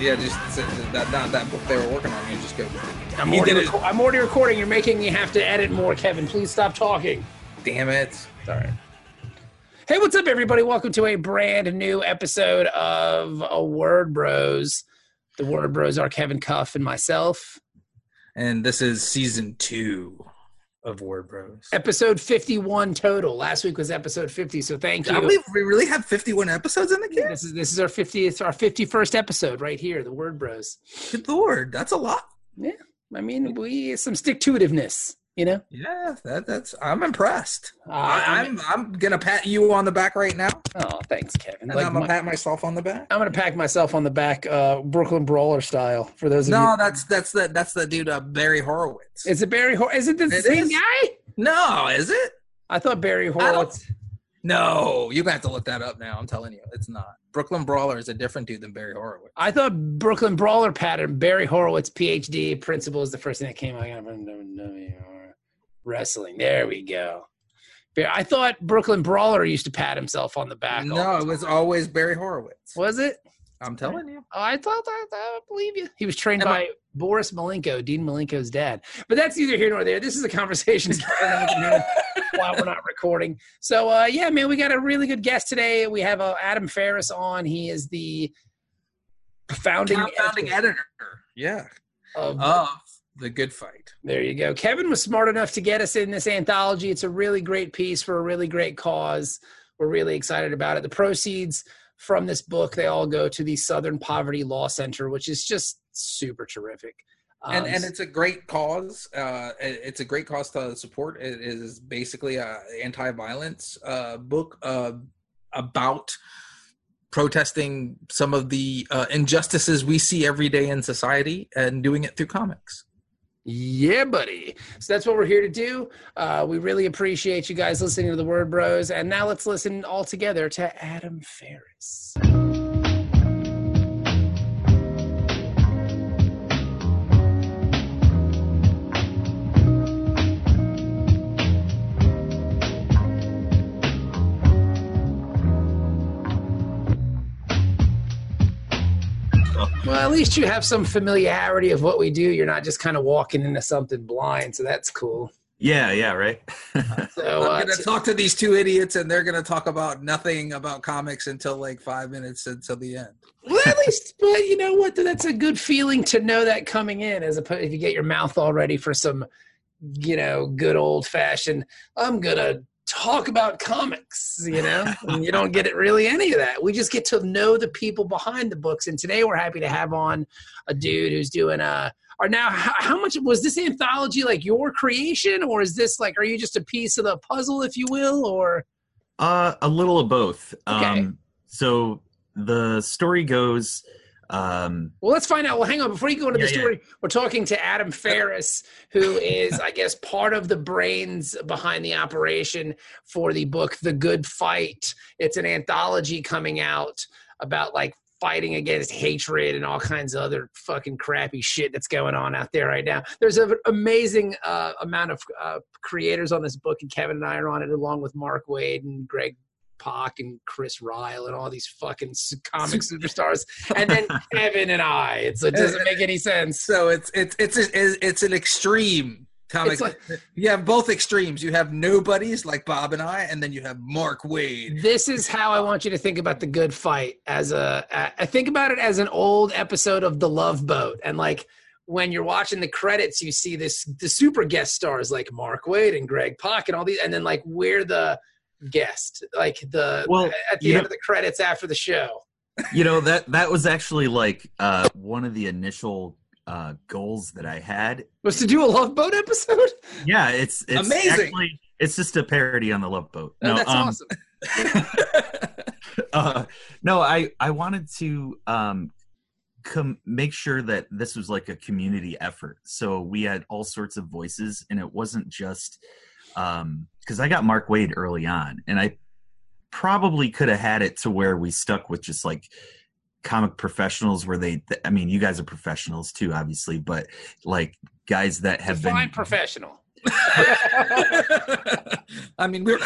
Yeah, just that book they were working on. You just go. I'm already recording. You're making me have to edit more, Kevin. Please stop talking. Damn it! Sorry. Hey, what's up, everybody? Welcome to a brand new episode of A Word Bros. The Word Bros are Kevin Cuff and myself. And this is season 2 of Word Bros. Episode 51 total. Last week was episode 50, so thank you. We really have 51 episodes in the game? This is our 50th, our 51st episode right here, the Word Bros. Good Lord, that's a lot. Yeah, I mean, we some stick-to-itiveness, you know? Yeah, that's. I'm impressed. I'm gonna pat you on the back right now. Oh, thanks, Kevin. And like I'm gonna pat myself on the back. I'm gonna pat myself on the back, Brooklyn Brawler style. For those of you. No, that's the dude, Barry Horowitz. Is it Barry Horowitz? Is it the same guy? No, is it? I thought Barry Horowitz. No, you're gonna have to look that up now. I'm telling you, it's not. Brooklyn Brawler is a different dude than Barry Horowitz. I thought Brooklyn Brawler pattern. Barry Horowitz, Ph.D., principal is the first thing that came out. Wrestling. There we go. I thought Brooklyn Brawler used to pat himself on the back. No, it was always Barry Horowitz. Was it? I'm telling you. Oh, I thought that. I believe you. He was trained by Boris Malenko, Dean Malenko's dad. But that's neither here nor there. This is a conversation while we're not recording. So, yeah, man, we got a really good guest today. We have Adam Ferris on. He is the founding editor. Yeah. Of The Good Fight. There you go. Kevin was smart enough to get us in this anthology. It's a really great piece for a really great cause. We're really excited about it. The proceeds from this book, they all go to the Southern Poverty Law Center, which is just super terrific. And it's a great cause. It's a great cause to support. It is basically an anti-violence book about protesting some of the injustices we see every day in society and doing it through comics. Yeah, buddy. So that's what we're here to do. We really appreciate you guys listening to the Word Bros. And now let's listen all together to Adam Ferris. Well, at least you have some familiarity of what we do. You're not just kind of walking into something blind, so that's cool. Yeah, right. So, I'm going to talk to these two idiots, and they're going to talk about nothing about comics until like 5 minutes until the end. Well, at least, but you know what? That's a good feeling to know that coming in, as opposed if you get your mouth all ready for some, you know, good old-fashioned, I'm going to talk about comics, you know, and you don't get it really any of that. We just get to know the people behind the books. And today we're happy to have on a dude who's doing how much was this anthology, like your creation, or is this like, are you just a piece of the puzzle, if you will, or? A little of both. Okay. So the story goes, well, let's find out. Well, hang on. Before you go into the story, We're talking to Adam Ferris, who is, I guess, part of the brains behind the operation for the book, The Good Fight. It's an anthology coming out about like fighting against hatred and all kinds of other fucking crappy shit that's going on out there right now. There's an amazing amount of creators on this book, and Kevin and I are on it along with Mark Wade and Greg Pak and Chris Ryle and all these fucking comic superstars, and then Kevin and I. It doesn't make any sense. So it's an extreme comic. Like, you have both extremes. You have nobodies like Bob and I, and then you have Mark Wade. This is how I want you to think about The Good Fight. As I think about it as an old episode of The Love Boat, and like, when you're watching the credits, you see the super guest stars like Mark Wade and Greg Pak and all these, and then like where the guest, like at the end of the credits after the show. You know, that was actually like one of the initial goals that I had, was to do a Love Boat episode. Yeah, it's amazing. Actually, it's just a parody on the Love Boat. No, that's awesome. No, I wanted to make sure that this was like a community effort. So we had all sorts of voices, and it wasn't just because I got Mark Wade early on, and I probably could have had it to where we stuck with just like comic professionals, where I mean, you guys are professionals too, obviously, but like guys that have been professional. I mean, we're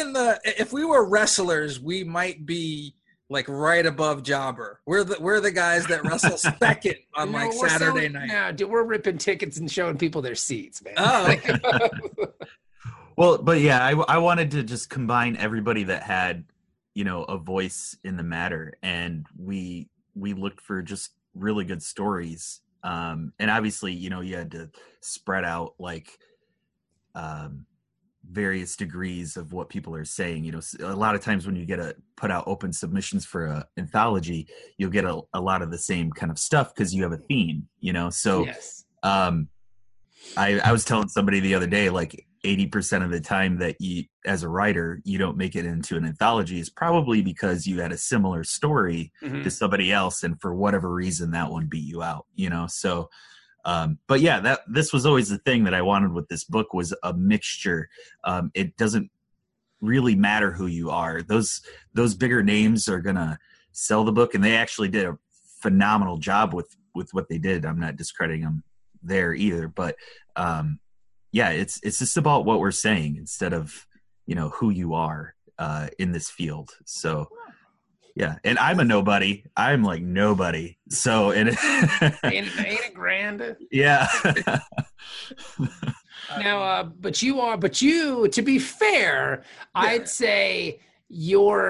in the, if we were wrestlers, we might be like right above jobber. We're the guys that wrestle second on like Saturday night. No, dude, we're ripping tickets and showing people their seats, man. Oh. Well, but yeah, I wanted to just combine everybody that had, you know, a voice in the matter, and we looked for just really good stories. And obviously, you know, you had to spread out like various degrees of what people are saying. You know, a lot of times when you get put out open submissions for an anthology, you'll get a lot of the same kind of stuff because you have a theme, you know? So yes. I was telling somebody the other day, like 80% of the time that you, as a writer, you don't make it into an anthology is probably because you had a similar story to somebody else, and for whatever reason, that one beat you out, you know? So, but yeah, this was always the thing that I wanted with this book, was a mixture. It doesn't really matter who you are. Those bigger names are going to sell the book, and they actually did a phenomenal job with what they did. I'm not discrediting them there either, but, yeah, it's just about what we're saying instead of, you know, who you are in this field. So, yeah. And I'm a nobody. I'm like nobody. So, and ain't it grand? Yeah. Now, but to be fair, I'd say you're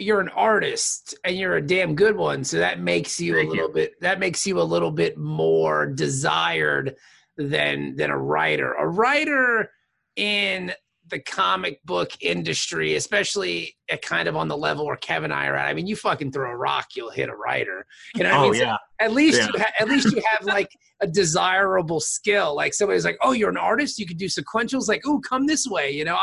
an artist, and you're a damn good one. So that makes you a little bit more desired than a writer. A writer in the comic book industry, especially at kind of on the level where Kevin and I are at. I mean, you fucking throw a rock, you'll hit a writer. You know what I mean? Yeah. So at least you have like a desirable skill. Like somebody's like, oh, you're an artist, you could do sequentials. Like, oh, come this way. You know,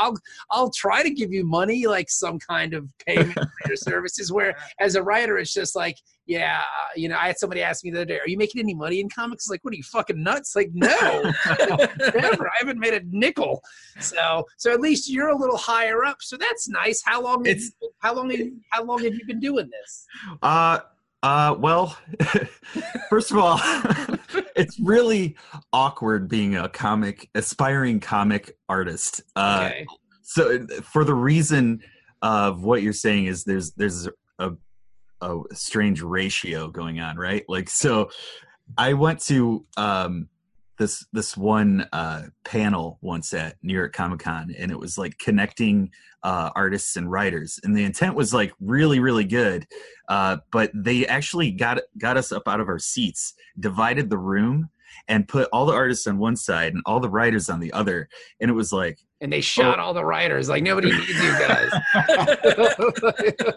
I'll try to give you money, like some kind of payment for your services. Where as a writer, it's just like, yeah, you know, I had somebody ask me the other day, are you making any money in comics? Like, what are you, fucking nuts? Like, no, never. I haven't made a nickel. So at least you're a little higher up. So that's nice. How long have you been doing this? Well, first of all, it's really awkward being a aspiring comic artist. Okay. So for the reason of what you're saying is there's a strange ratio going on, right? Like, so I went to this one panel once at New York Comic Con, and it was like connecting artists and writers, and the intent was like really, really good, but they actually got us up out of our seats, divided the room, and put all the artists on one side and all the writers on the other, and it was like, and they shot all the writers, like, nobody needs you guys.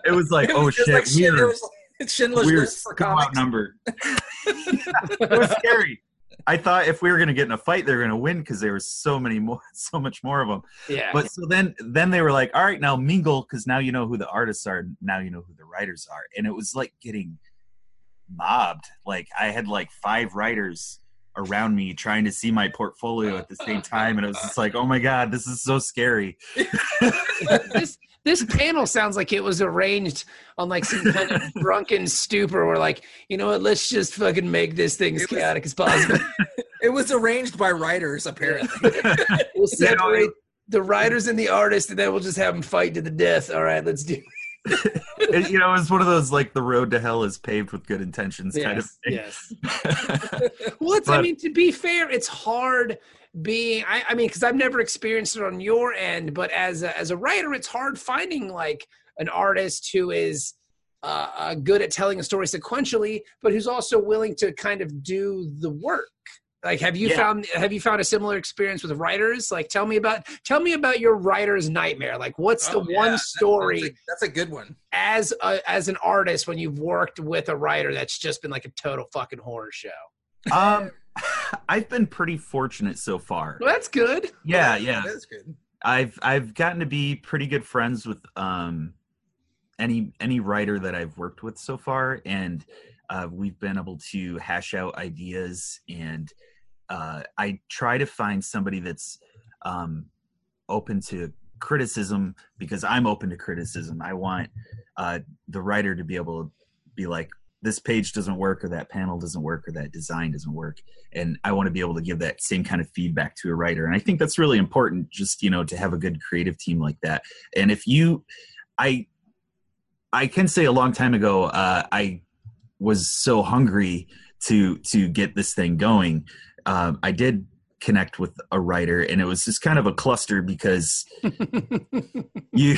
It was like, oh shit, like we're so outnumbered. It was scary. I thought if we were going to get in a fight, they were going to win because there was so much more of them. Yeah. But so then they were like, all right, now mingle, because now you know who the artists are, now you know who the writers are, and it was like getting mobbed. Like, I had like 5 writers around me trying to see my portfolio at the same time, and it was just like, oh my god, this is so scary. This panel sounds like it was arranged on like some kind of drunken stupor, where like, you know what, let's just fucking make this thing as chaotic as possible. It was arranged by writers, apparently. We'll separate the writers and the artists, and then we'll just have them fight to the death. All right, let's do it. You know, it's one of those like the road to hell is paved with good intentions kind of thing. Yes. Well, I mean, to be fair, it's hard being, I mean, because I've never experienced it on your end, but as a writer, it's hard finding like an artist who is good at telling a story sequentially, but who's also willing to kind of do the work. Like, have you found a similar experience with writers? Like, tell me about your writer's nightmare. Like, what's one story? That's a good one. As an artist, when you've worked with a writer, that's just been like a total fucking horror show. I've been pretty fortunate so far. Well, that's good. Yeah. That's good. I've gotten to be pretty good friends with any writer that I've worked with so far, and we've been able to hash out ideas, and I try to find somebody that's open to criticism, because I'm open to criticism. I want the writer to be able to be like, this page doesn't work, or that panel doesn't work, or that design doesn't work. And I want to be able to give that same kind of feedback to a writer. And I think that's really important, just, to have a good creative team like that. And if you, I can say a long time ago, I was so hungry to get this thing going. I did connect with a writer, and it was just kind of a cluster, because you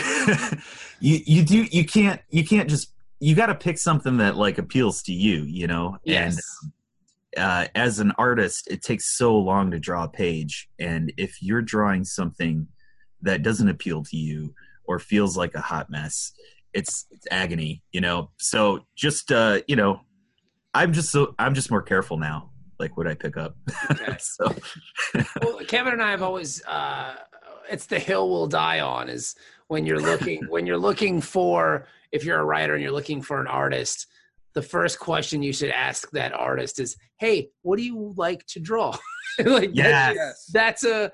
got to pick something that like appeals to you, Yes. And as an artist, it takes so long to draw a page. And if you're drawing something that doesn't appeal to you or feels like a hot mess, it's agony, So just, I'm just more careful now, like what I pick up. Okay. So. Well, Kevin and I have always, it's the hill we'll die on, is when you're looking for, if you're a writer and you're looking for an artist, the first question you should ask that artist is, hey, what do you like to draw? Like, yes. That's a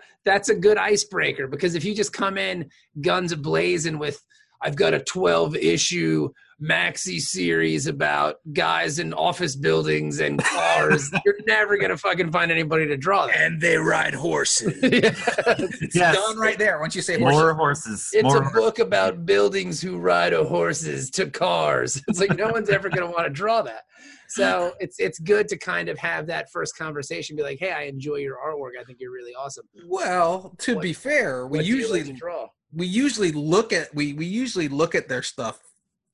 good icebreaker, because if you just come in guns ablazing with, I've got a 12-issue maxi series about guys in office buildings and cars, you're never going to fucking find anybody to draw that. And they ride horses. It's done right there once you say horses. More horses. It's more a horses. Book about buildings who ride horses to cars. It's like no one's ever going to want to draw that. So it's good to kind of have that first conversation, be like, hey, I enjoy your artwork. I think you're really awesome. Well, be fair, we usually look at their stuff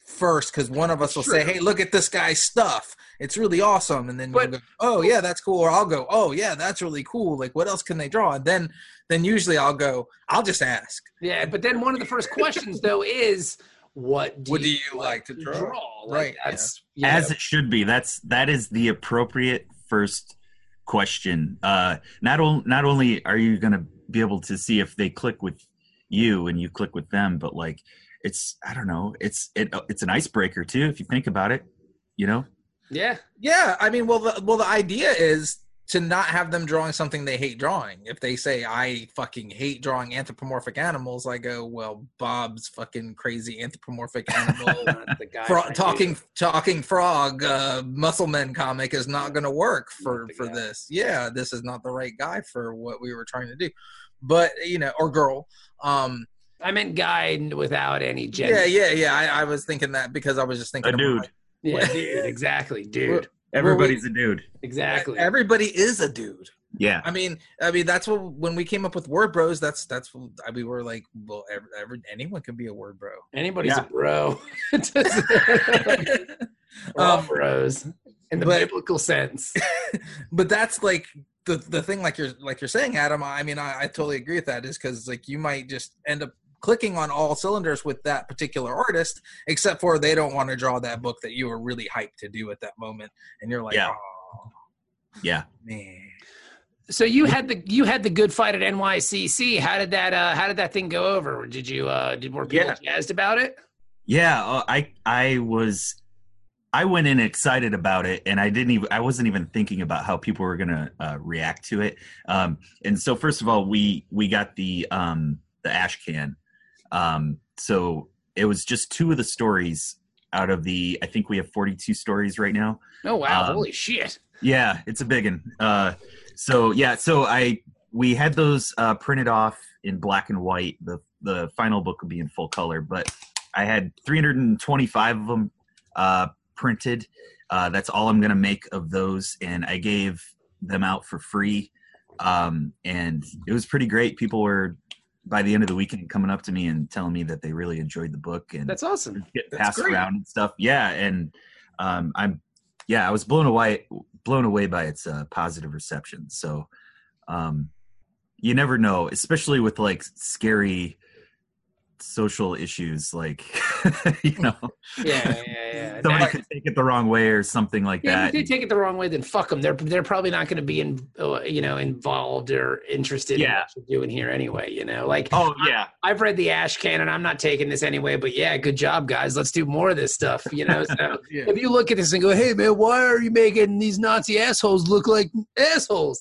first, because one of us will say, hey, look at this guy's stuff, it's really awesome, and then we'll go, oh yeah, that's cool, or I'll go, oh yeah, that's really cool, like what else can they draw? And then usually I'll just ask. Yeah, but then one of the first questions though is, what do you like to draw? Right. That's, as it should be. That is the appropriate first question. Not only are you going to be able to see if they click with you and you click with them, but like, it's an icebreaker too, if you think about it, Yeah. I mean, the idea is to not have them drawing something they hate drawing. If they say, I fucking hate drawing anthropomorphic animals, I go, well, Bob's fucking crazy anthropomorphic animal talking frog muscle men comic is not going to work for this. Yeah, this is not the right guy for what we were trying to do. But, or girl. I meant guy without any gender. Yeah. I was thinking that because I was just thinking. A dude. Like, dude, exactly, dude. Everybody's a dude. Exactly. Everybody is a dude. Yeah. I mean, that's what, when we came up with Word Bros, that's what we were like, well, anyone can be a word bro. Anybody's a bro. We're all bros in the biblical sense. But that's like the thing, like you're saying, Adam. I mean, I totally agree with that, is because like you might just end up clicking on all cylinders with that particular artist, except for they don't want to draw that book that you were really hyped to do at that moment, and you're like, man. So you had the good fight at NYCC. How did that thing go over? Did you did more people jazzed about it? Yeah, I went in excited about it, and I wasn't even thinking about how people were gonna react to it. And so first of all, we got the ash can. So it was just two of the stories out of the, I think we have 42 stories right now. Oh, wow. Holy shit. Yeah. It's a big one. So we had those printed off in black and white. The final book would be in full color, but I had 325 of them printed. That's all I'm going to make of those. And I gave them out for free. And it was pretty great. People were, by the end of the weekend, coming up to me and telling me that they really enjoyed the book, and that's awesome. Get passed around and stuff. Yeah. And, yeah, I was blown away by its positive reception. So you never know, especially with like scary social issues, like you know, yeah. Somebody could take it the wrong way or something like that. If they take it the wrong way, then fuck them. They're probably not going to be involved or interested in what you're doing here anyway. You know, like I've read the ash can and I'm not taking this anyway. But yeah, good job, guys. Let's do more of this stuff. You know, so if you look at this and go, hey man, why are you making these Nazi assholes look like assholes?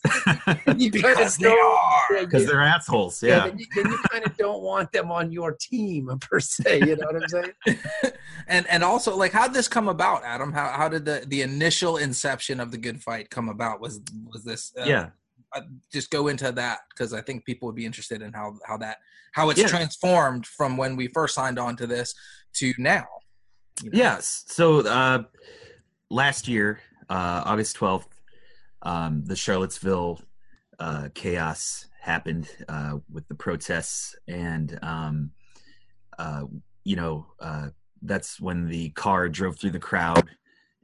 You because they are, because they're assholes. Yeah. Then you kind of don't want them on your team per se. You know what I'm saying? And also, like, how'd this come about, Adam? How did the initial inception of The Good Fight come about? Was this just go into that, because I think people would be interested in how it's transformed from when we first signed on to this to now, you know? Yes, so last year, August 12th, the Charlottesville chaos happened with the protests, and that's when the car drove through the crowd,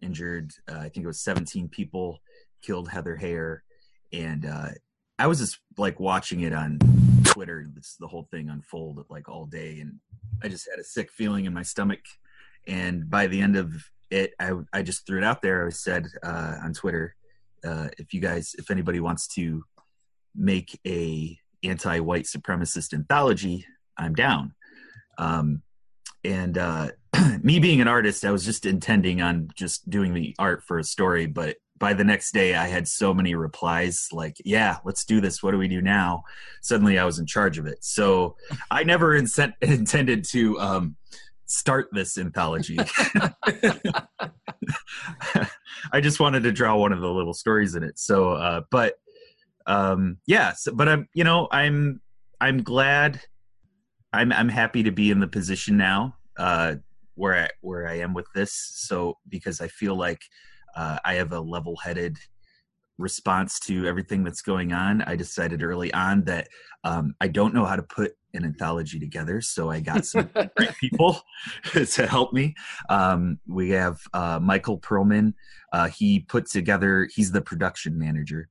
injured, I think it was 17 people, killed Heather Heyer. And I was just like watching it on Twitter, the whole thing unfold like all day. And I just had a sick feeling in my stomach. And by the end of it, I just threw it out there. I said on Twitter, if anybody wants to make a anti-white supremacist anthology, I'm down. And me being an artist, I was just intending on just doing the art for a story. But by the next day, I had so many replies like, yeah, let's do this. What do we do now? Suddenly I was in charge of it. So I never intended to start this anthology. I just wanted to draw one of the little stories in it. So, but I'm glad. I'm happy to be in the position now where I am with this. So because I feel like I have a level-headed response to everything that's going on. I decided early on that I don't know how to put an anthology together, so I got some great people to help me. We have Michael Perlman. He put together. He's the production manager,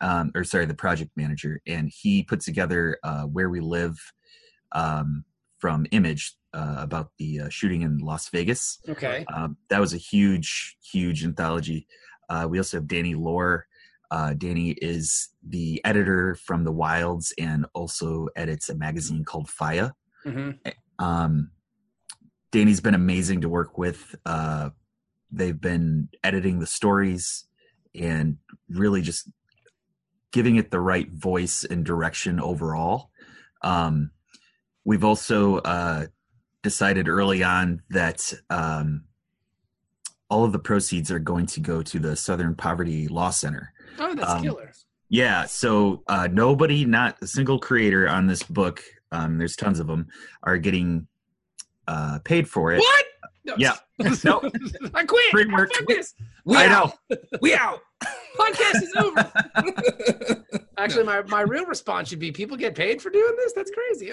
the project manager, and he put together Where We Live. From Image about the shooting in Las Vegas. Okay. That was a huge, huge anthology. We also have Danny Lohr. Danny is the editor from The Wilds and also edits a magazine called Faya. Mm-hmm. Danny's been amazing to work with. They've been editing the stories and really just giving it the right voice and direction overall. We've also decided early on that all of the proceeds are going to go to the Southern Poverty Law Center. Oh, that's killer. Yeah. So nobody, not a single creator on this book, there's tons of them, are getting paid for it. What? No. Yeah. No. I quit. Framework. Fuck this. We out. Podcast is over. Actually, my real response should be, people get paid for doing this? That's crazy.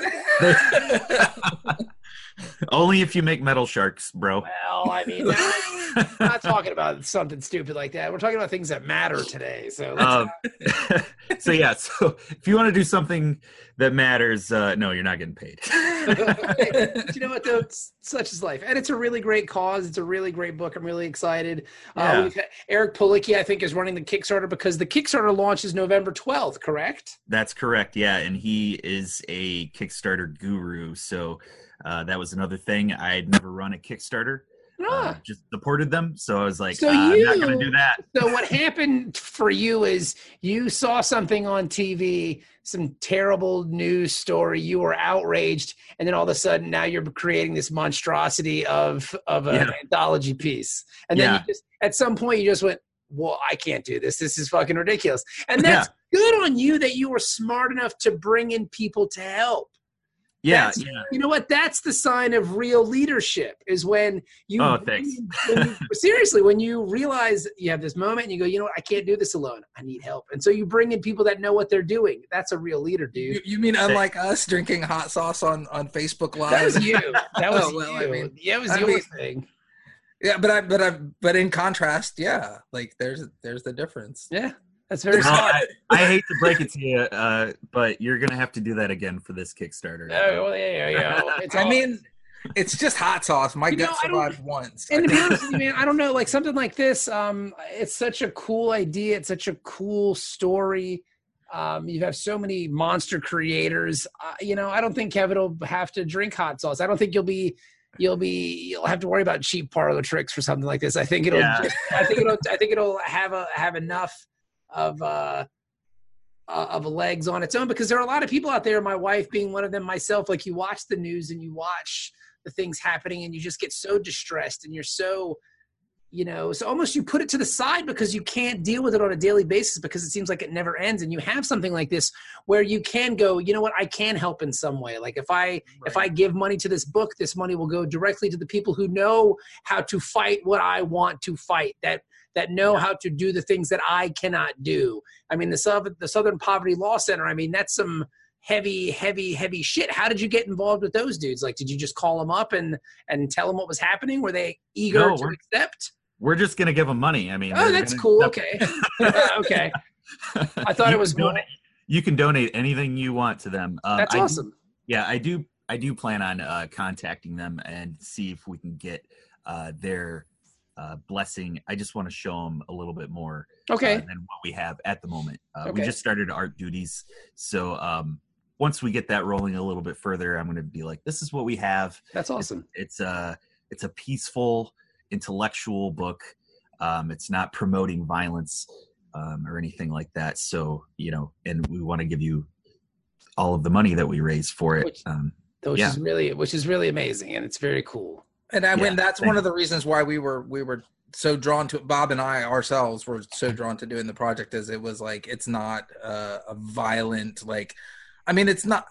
Only if you make Metal Sharks, bro. Well, I mean, we're not talking about something stupid like that. We're talking about things that matter today. So, so if you want to do something that matters, no, you're not getting paid. You know what, though? Such is life. And it's a really great cause. It's a really great book. I'm really excited. Eric Palicki, I think, is running the Kickstarter, because the Kickstarter launches November 12th, correct? That's correct, yeah. And he is a Kickstarter guru, so that was another thing. I'd never run a Kickstarter. Just supported them. So I was like, I'm not going to do that. So what happened for you is you saw something on TV, some terrible news story. You were outraged. And then all of a sudden now you're creating this monstrosity of an anthology piece. And then you just, at some point you just went, well, I can't do this. This is fucking ridiculous. And that's good on you that you were smart enough to bring in people to help. Yeah, you know what? That's the sign of real leadership, is when you, seriously, when you realize you have this moment and you go, you know what? I can't do this alone. I need help. And so you bring in people that know what they're doing. That's a real leader, dude. You mean unlike us drinking hot sauce on Facebook Live? That was you. That was you. I mean, that was your thing. Yeah, but in contrast, yeah, like there's the difference. Yeah, that's very smart. I hate to break it to you, but you're gonna have to do that again for this Kickstarter. Oh, well, yeah. I mean, it's just hot sauce. My gut survived once. And to be honest with you, man, I don't know. Like something like this, it's such a cool idea. It's such a cool story. You have so many monster creators. I don't think Kevin will have to drink hot sauce. I don't think you'll have to worry about cheap parlor tricks for something like this. I think it'll. Yeah. I think it'll have enough of legs on its own, because there are a lot of people out there. My wife being one of them, myself. Like, you watch the news and you watch the things happening, and you just get so distressed, and you're so. So almost you put it to the side because you can't deal with it on a daily basis, because it seems like it never ends. And you have something like this where you can go, you know what, I can help in some way. Like if I give money to this book, this money will go directly to the people who know how to fight what I want to fight, that know how to do the things that I cannot do. I mean, the Southern Poverty Law Center, I mean, that's some heavy, heavy, heavy shit. How did you get involved with those dudes? Like, did you just call them up and tell them what was happening? Were they eager to accept? We're just going to give them money. I mean, oh, that's cool. Okay. Okay. I thought it was cool. You can donate anything you want to them. That's awesome. I do plan on contacting them and see if we can get their blessing. I just want to show them a little bit more than what we have at the moment. We just started art duties. So once we get that rolling a little bit further, I'm going to be like, this is what we have. That's awesome. It's a peaceful, intellectual book. It's not promoting violence or anything like that. So, and we want to give you all of the money that we raise for it. Which is really amazing. And it's very cool. And I mean, that's one of the reasons why we were so drawn to it. Bob and I ourselves were so drawn to doing the project, as it was like, it's not a violent, like, I mean, it's not,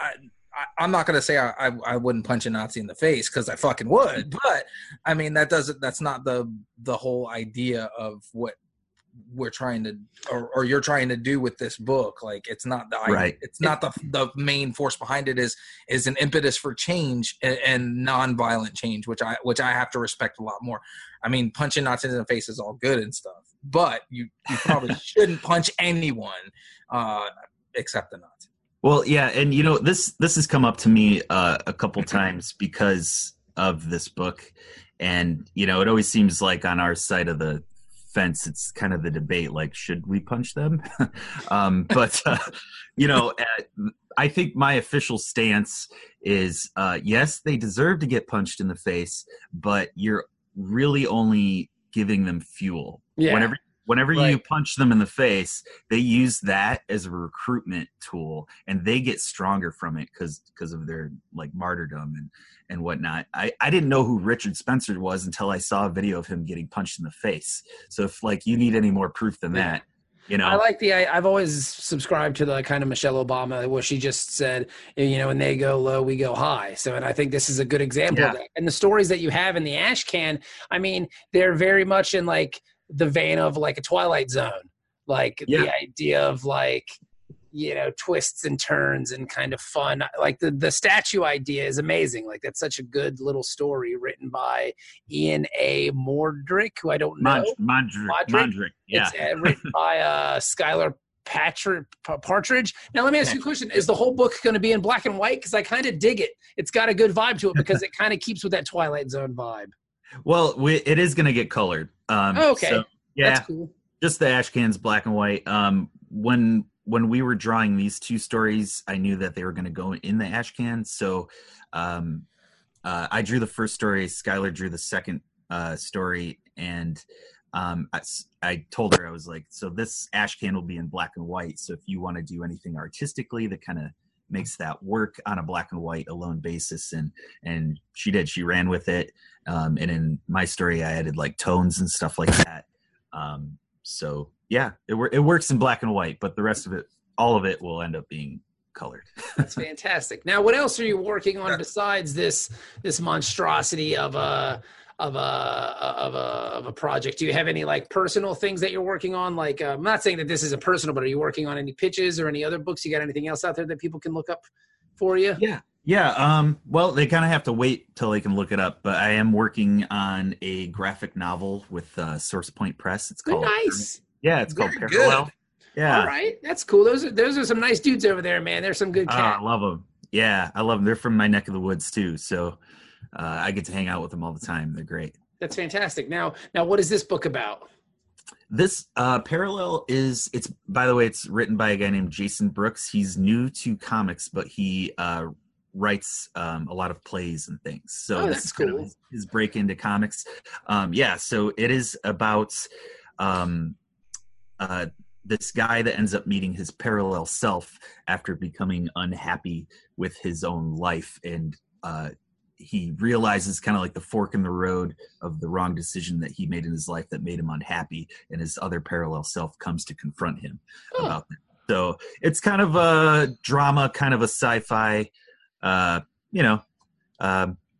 I'm not going to say I wouldn't punch a Nazi in the face, because I fucking would, but I mean, that's not the whole idea of what we're trying to, or you're trying to do with this book. Like, it's not the, right. It's not the main force behind it is an impetus for change and nonviolent change, which I have to respect a lot more. I mean, punching Nazis in the face is all good and stuff, but you probably shouldn't punch anyone except the Nazis. Well, yeah, and this has come up to me a couple times because of this book, and it always seems like on our side of the fence, it's kind of the debate, like, should we punch them? I think my official stance is yes, they deserve to get punched in the face, but you're really only giving them fuel. Yeah. Whenever you punch them in the face, they use that as a recruitment tool, and they get stronger from it because of their like martyrdom and whatnot. I didn't know who Richard Spencer was until I saw a video of him getting punched in the face. So if like you need any more proof than that. I like I've always subscribed to the kind of Michelle Obama, where she just said, when they go low, we go high. So, and I think this is a good example of that. And the stories that you have in the ash can, I mean, they're very much in like the vein of like a Twilight Zone, like the idea of like, twists and turns and kind of fun. Like the statue idea is amazing. Like that's such a good little story written by Ian A. Mordrick, who I don't know. Mondrick. Yeah. It's written by Skylar Patrick Partridge. Now let me ask you a question. Is the whole book going to be in black and white? Because I kind of dig it. It's got a good vibe to it because it kind of keeps with that Twilight Zone vibe. Well, it is going to get colored. Okay. So, that's cool. Just the ash cans, black and white. When we were drawing these two stories, I knew that they were going to go in the ash can. So I drew the first story. Skylar drew the second story. And I told her, I was like, so this ash can will be in black and white. So if you want to do anything artistically that kind of makes that work on a black and white alone basis. And she did, she ran with it. And in my story, I added like tones and stuff like that. It works in black and white, but the rest of it, all of it will end up being colored. That's fantastic. Now, what else are you working on besides this monstrosity of a project? Do you have any like personal things that you're working on? Like, I'm not saying that this is a personal, but are you working on any pitches or any other books? You got anything else out there that people can look up for you? Yeah. Yeah, well, they kind of have to wait till they can look it up, but I am working on a graphic novel with Source Point Press. It's called called Parallel. Good. Yeah. All right. That's cool. Those are some nice dudes over there, man. They're some good cats. I love them. Yeah, I love them. They're from my neck of the woods too, so I get to hang out with them all the time. They're great. That's fantastic. Now what is this book about? This Parallel is, by the way, it's written by a guy named Jason Brooks. He's new to comics, but he writes a lot of plays and things. So this is cool. Kind of his break into comics. So it is about this guy that ends up meeting his parallel self after becoming unhappy with his own life. And he realizes kind of like the fork in the road of the wrong decision that he made in his life that made him unhappy. And his other parallel self comes to confront him about that. So it's kind of a drama, kind of a sci-fi,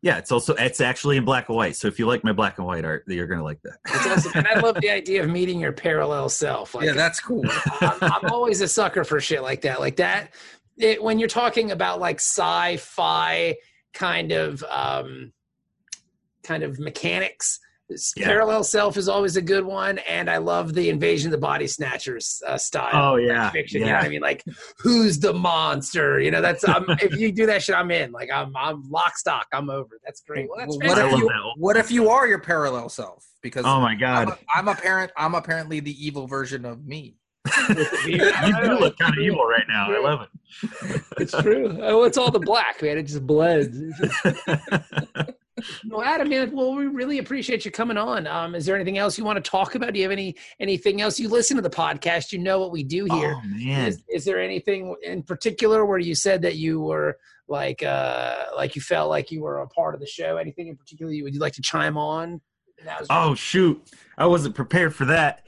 it's actually in black and white. So if you like my black and white art, you're going to like that. That's awesome. And I love the idea of meeting your parallel self. Like, yeah, that's cool. I'm always a sucker for shit like that. Like that, when you're talking about like sci-fi kind of mechanics, Parallel Self is always a good one. And I love the Invasion of the Body Snatchers style. Oh yeah. Fiction. Yeah. You know what I mean? Like, who's the monster? You know, that's, if you do that shit, I'm in. Like I'm lock stock. I'm over. That's great. Well, that's what if you are your parallel self? Because oh my God, I'm apparently the evil version of me. You do look kind of evil right now. I love it. It's true. Oh, it's all the black, man. It just blends. Well, Adam, man, we really appreciate you coming on. Is there anything else you want to talk about? Do you have anything else? You listen to the podcast. You know what we do here. Oh, man. Is there anything in particular where you said that you were like you felt like you were a part of the show? Anything in particular you would like to chime on? Oh, shoot. I wasn't prepared for that.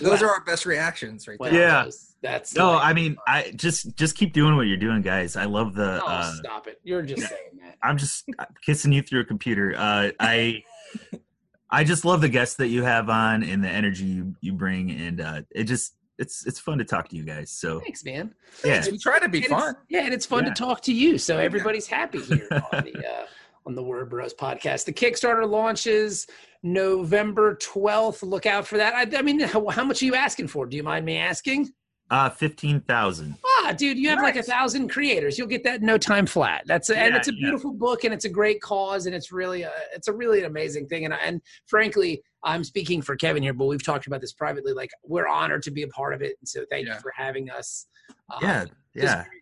Those are our best reactions right there. Wow. Yeah. I mean, just keep doing what you're doing, guys. I love the... stop it. You're just saying that. I'm just kissing you through a computer. I just love the guests that you have on and the energy you bring. And it's fun to talk to you guys. So thanks, man. Yeah. We try to be fun. Yeah, and it's fun to talk to you. So everybody's happy here on the Word Bros podcast. The Kickstarter launches November 12th. Look out for that. I mean, how much are you asking for? Do you mind me asking? 15,000. Ah, dude, you have like 1,000 creators. You'll get that in no time flat. And it's a beautiful book, and it's a great cause, and it's really an amazing thing. And frankly, I'm speaking for Kevin here, but we've talked about this privately. Like, we're honored to be a part of it, and so thank you for having us. Yeah.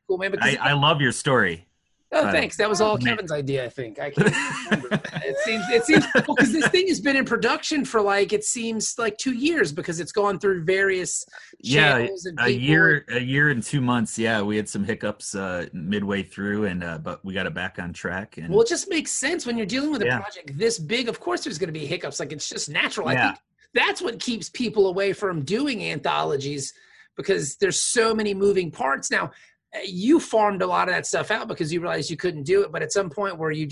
Cool, man. I love your story. Oh, thanks. That was all Kevin's idea, I think. I can't remember. It seems because this thing has been in production for it seems like 2 years, because it's gone through various channels and people. a year and 2 months. Yeah, we had some hiccups midway through, and but we got it back on track. And well, it just makes sense when you're dealing with a project this big. Of course, there's going to be hiccups. Like, it's just natural. Yeah. I think that's what keeps people away from doing anthologies, because there's so many moving parts now. You farmed a lot of that stuff out because you realized you couldn't do it. But at some point, were you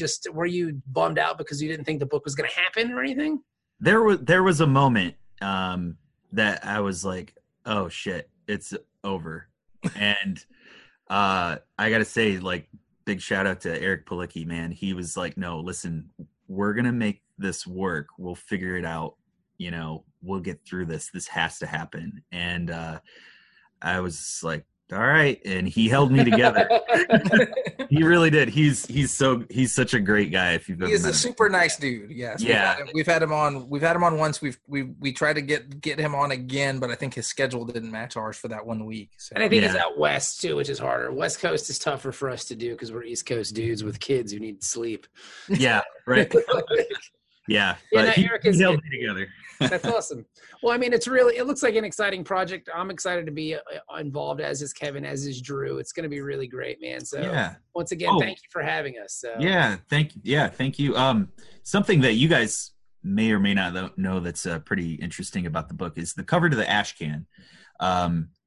bummed out because you didn't think the book was going to happen or anything? There was a moment that I was like, oh shit, it's over. And I got to say, like, big shout out to Eric Palicki, man. He was like, no, listen, we're going to make this work. We'll figure it out. You know, we'll get through this. This has to happen. And I was like, all right, and he held me together. He really did. He's such a great guy. If you've ever met him, he's a super nice dude. Yes. Yeah. We've had him on once. We tried to get him on again, but I think his schedule didn't match ours for that 1 week. So. And I think he's out west too, which is harder. West Coast is tougher for us to do because we're East Coast dudes with kids who need sleep. Yeah. Right. Yeah, but he held me together. That's awesome. Well, I mean, it looks like an exciting project. I'm excited to be involved, as is Kevin, as is Drew. It's going to be really great, man. So once again, thank you for having us. So. Yeah, thank you. Something that you guys may or may not know that's pretty interesting about the book is the cover to the Ashcan.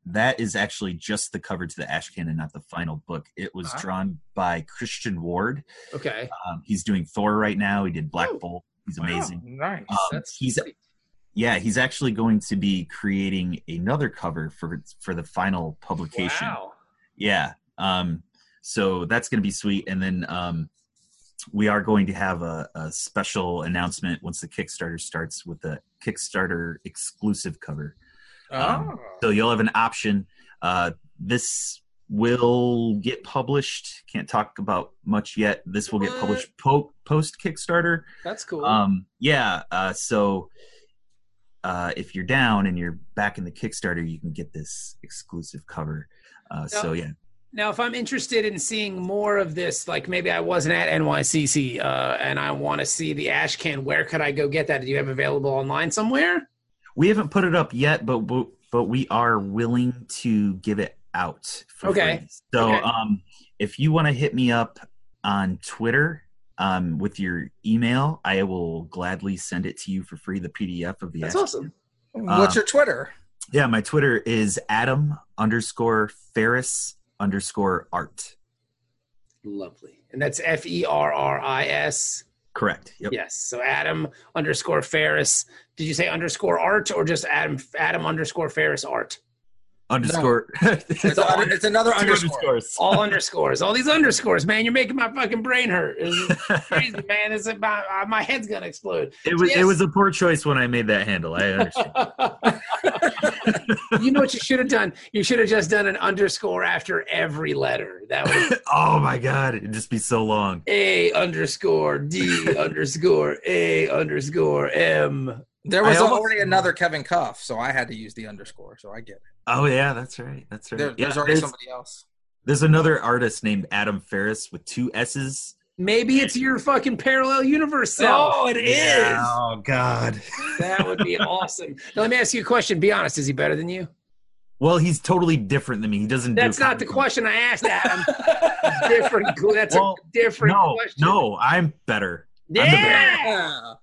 That is actually just the cover to the Ashcan and not the final book. It was drawn by Christian Ward. Okay. He's doing Thor right now. He did Black Bolt. He's amazing. Wow, nice. He's actually going to be creating another cover for the final publication. Wow. Yeah. So that's going to be sweet. And then we are going to have a special announcement once the Kickstarter starts with the Kickstarter exclusive cover. So you'll have an option. This will get published. Can't talk about much yet. This will get published post Kickstarter. That's cool. Yeah. So if you're down and you're back in the Kickstarter, you can get this exclusive cover. Yeah. Now, if I'm interested in seeing more of this, like maybe I wasn't at NYCC and I want to see the ash can, where could I go get that? Do you have available online somewhere? We haven't put it up yet, but we are willing to give it out for free. So if you want to hit me up on Twitter with your email, I will gladly send it to you for free, the PDF of the ash can. That's awesome. What's your Twitter? Yeah, my Twitter is Adam_Ferris_art. Lovely. And that's Ferris. Correct. Yep. Yes. So Adam_Ferris. Did you say _art or just Adam_Ferris art? Underscore. No. It's another underscore. All underscores. All these underscores, man. You're making my fucking brain hurt. It's crazy, man. It's about, my head's gonna explode. It was a poor choice when I made that handle. I understand. You know what you should have done? You should have just done an underscore after every letter. That would. Oh my God! It'd just be so long. A_D_A_M. There was already another Kevin Cuff, so I had to use the underscore, so I get it. Oh, yeah, that's right. That's right. There's somebody else. There's another artist named Adam Ferris with 2 S's. Maybe it's your fucking parallel universe self. Oh, it is. Oh, God. That would be awesome. Now, let me ask you a question. Be honest. Is he better than you? Well, he's totally different than me. He doesn't. That's not the question I asked, Adam. Different. That's a different question. No, I'm better. Yeah.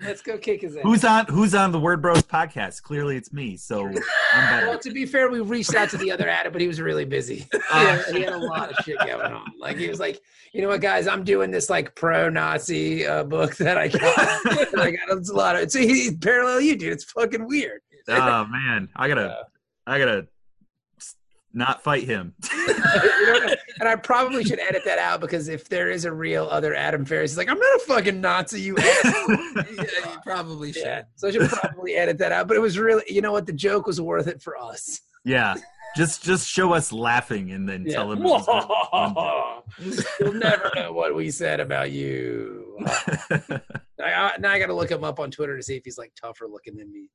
Let's go kick his ass. Who's on the Word Bros podcast? Clearly it's me. So I'm better. Well, to be fair, we reached out to the other Adam, but he was really busy. He had a lot of shit going on. Like he was like, you know what, guys, I'm doing this like pro-Nazi book that I got. I got a lot of it. So he's parallel you, dude. It's fucking weird. Oh man, I gotta not fight him. And I probably should edit that out because if there is a real other Adam Ferris, he's like, I'm not a fucking Nazi, you asshole. Yeah, you probably should. Yeah. So I should probably edit that out. But it was really, you know what? The joke was worth it for us. Yeah. Just show us laughing and then tell him. You'll never know what we said about you. Now I got to look him up on Twitter to see if he's like tougher looking than me.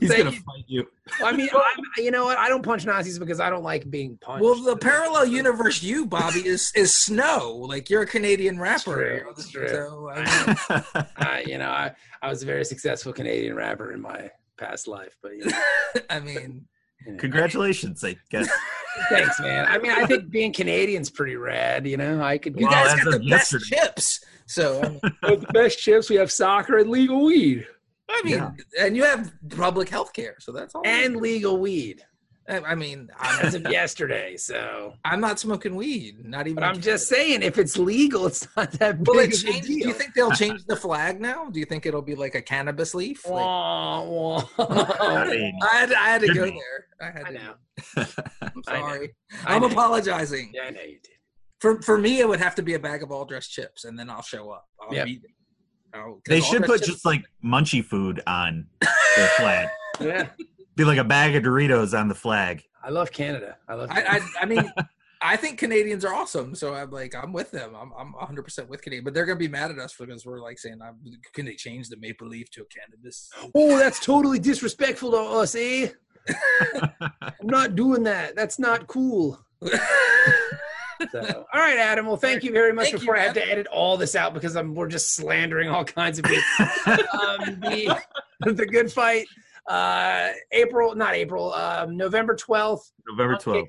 He's gonna fight you. I mean, you know what? I don't punch Nazis because I don't like being punched. Well, the parallel universe, you Bobby is snow. Like you're a Canadian rapper. That's true. So, I was a very successful Canadian rapper in my past life, but you know, I mean, congratulations, I guess. Thanks, man. I mean, I think being Canadian's pretty rad. You know, I could. You guys got the best chips. So with the best chips, we have soccer and legal weed. I mean, and you have public health care, so that's all. And legal weed. I mean, as of yesterday, so. I'm not smoking weed, not even. But I'm just saying, if it's legal, it's not that big of a deal. Do you think they'll change the flag now? Do you think it'll be like a cannabis leaf? Like, I had to go there. I know. I'm sorry. I'm apologizing. Yeah, I know you did. For me, it would have to be a bag of all dressed chips, and then I'll show up. I'll eat it. They should put just like munchie food on their flag. Yeah, be like a bag of Doritos on the flag. I love Canada. I mean, I think Canadians are awesome, so I'm with them. I'm 100% with Canadian, but they're gonna be mad at us because we're like saying, "Can they change the maple leaf to a cannabis?" Oh, that's totally disrespectful to us, eh? I'm not doing that. That's not cool. So, all right, Adam. Well, thank you very much. I have to edit all this out because we're just slandering all kinds of people. The Good Fight, November 12th. November 12th.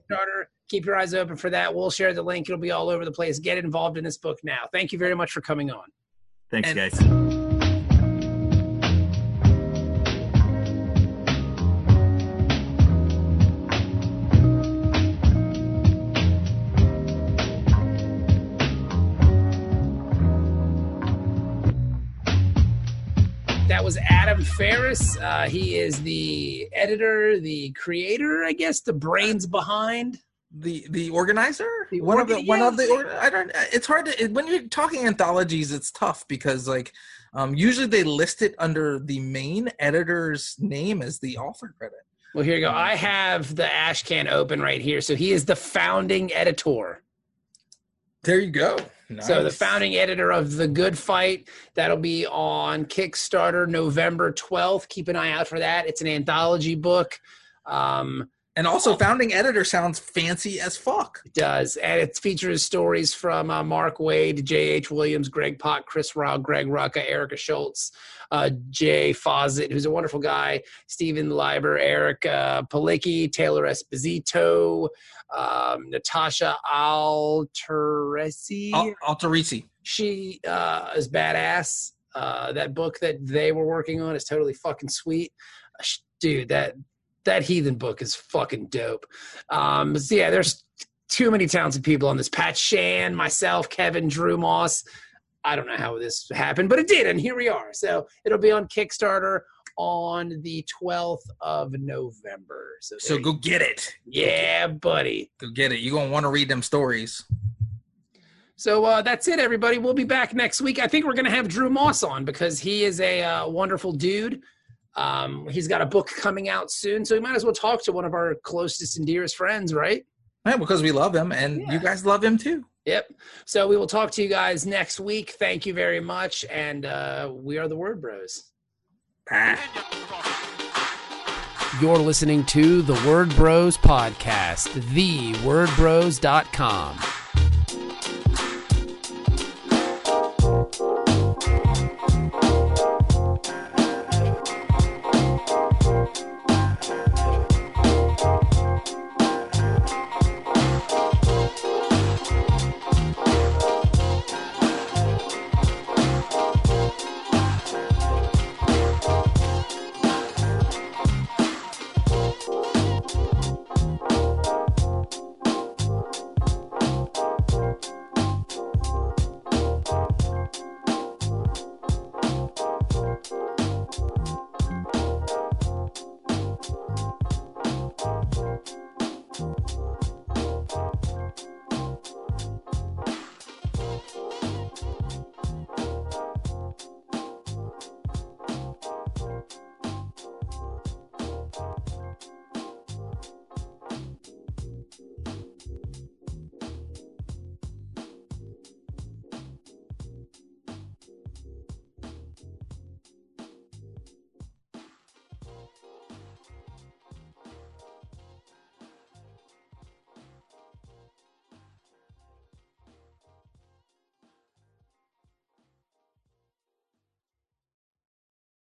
Kickstarter. Keep your eyes open for that. We'll share the link. It'll be all over the place. Get involved in this book now. Thank you very much for coming on. Thanks, guys. was Adam Ferris. He is the editor, the creator, I guess, the brains behind the organizer. It's hard to when you're talking anthologies. It's tough because usually they list it under the main editor's name as the author credit. Well, here you go. I have the ash can open right here. So he is the founding editor. There you go. Nice. So the founding editor of The Good Fight, that'll be on Kickstarter November 12th. Keep an eye out for that. It's an anthology book. And also founding editor sounds fancy as fuck. It does. And it features stories from Mark Wade, JH Williams, Greg Pak, Chris Ryle, Greg Rucka, Erika Schultz, Jay Fawcett, who's a wonderful guy, Steven Lieber, Eric Palicki, Taylor Esposito, Natasha Alterici. She is badass. That book that they were working on is totally fucking sweet. Dude, that heathen book is fucking dope. So yeah, there's too many talented people on this. Pat Shan, myself, Kevin, Drew Moss. I don't know how this happened, but it did, and here we are. So it'll be on Kickstarter on the 12th of November. So go get it. Yeah, buddy. Go get it. You're going to want to read them stories. So that's it, everybody. We'll be back next week. I think we're going to have Drew Moss on because he is a wonderful dude. He's got a book coming out soon, so we might as well talk to one of our closest and dearest friends, right? Yeah, because we love him, and You guys love him too. Yep. So we will talk to you guys next week. Thank you very much, and we are the Word Bros. Bye. You're listening to the Word Bros podcast, thewordbros.com.